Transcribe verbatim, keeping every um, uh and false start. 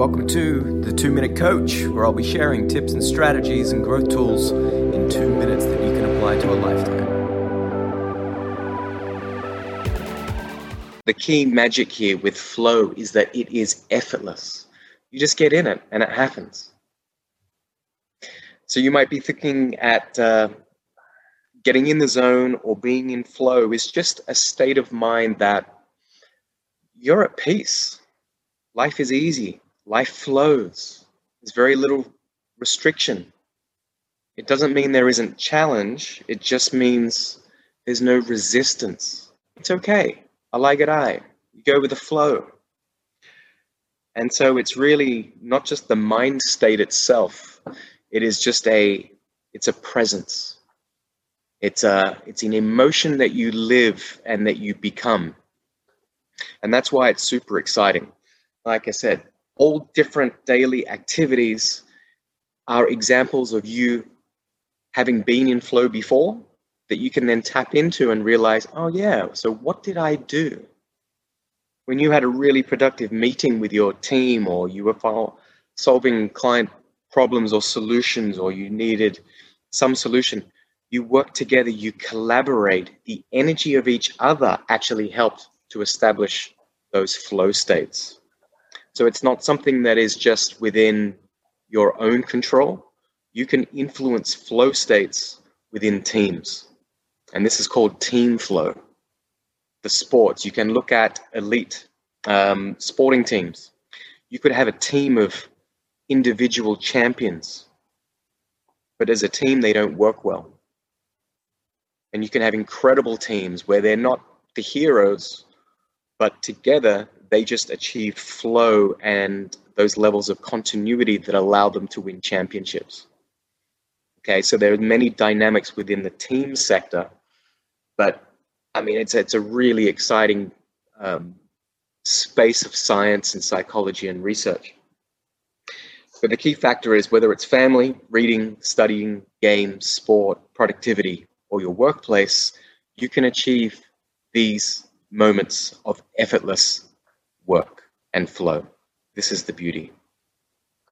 and welcome to The Two-Minute Coach, where I'll be sharing tips and strategies and growth tools in two minutes that you can apply to a lifetime. The key magic here with flow is that it is effortless. You just get in it and it happens. So you might be thinking at uh, getting in the zone or being in flow is just a state of mind that you're at peace. Life is easy. Life flows. There's very little restriction. It doesn't mean there isn't challenge. It just means there's no resistance. It's okay. I like it. I you go with the flow. And so it's really not just the mind state itself. It is just a, it's a presence. It's a, it's an emotion that you live and that you become. And that's why it's super exciting. Like I said, all different daily activities are examples of you having been in flow before that you can then tap into and realize, oh yeah, so what did I do? When you had a really productive meeting with your team, or you were solving client problems or solutions, or you needed some solution, you work together, you collaborate. The energy of each other actually helped to establish those flow states. So it's not something that is just within your own control. You can influence flow states within teams. And this is called team flow. The sports, you can look at elite um, sporting teams. You could have a team of individual champions, but as a team, they don't work well. And you can have incredible teams where they're not the heroes, but together they just achieve flow and those levels of continuity that allow them to win championships. Okay, so there are many dynamics within the team sector, but I mean, it's, it's a really exciting um, space of science and psychology and research. But the key factor is whether it's family, reading, studying, games, sport, productivity, or your workplace, you can achieve these moments of effortless work and flow. This is the beauty.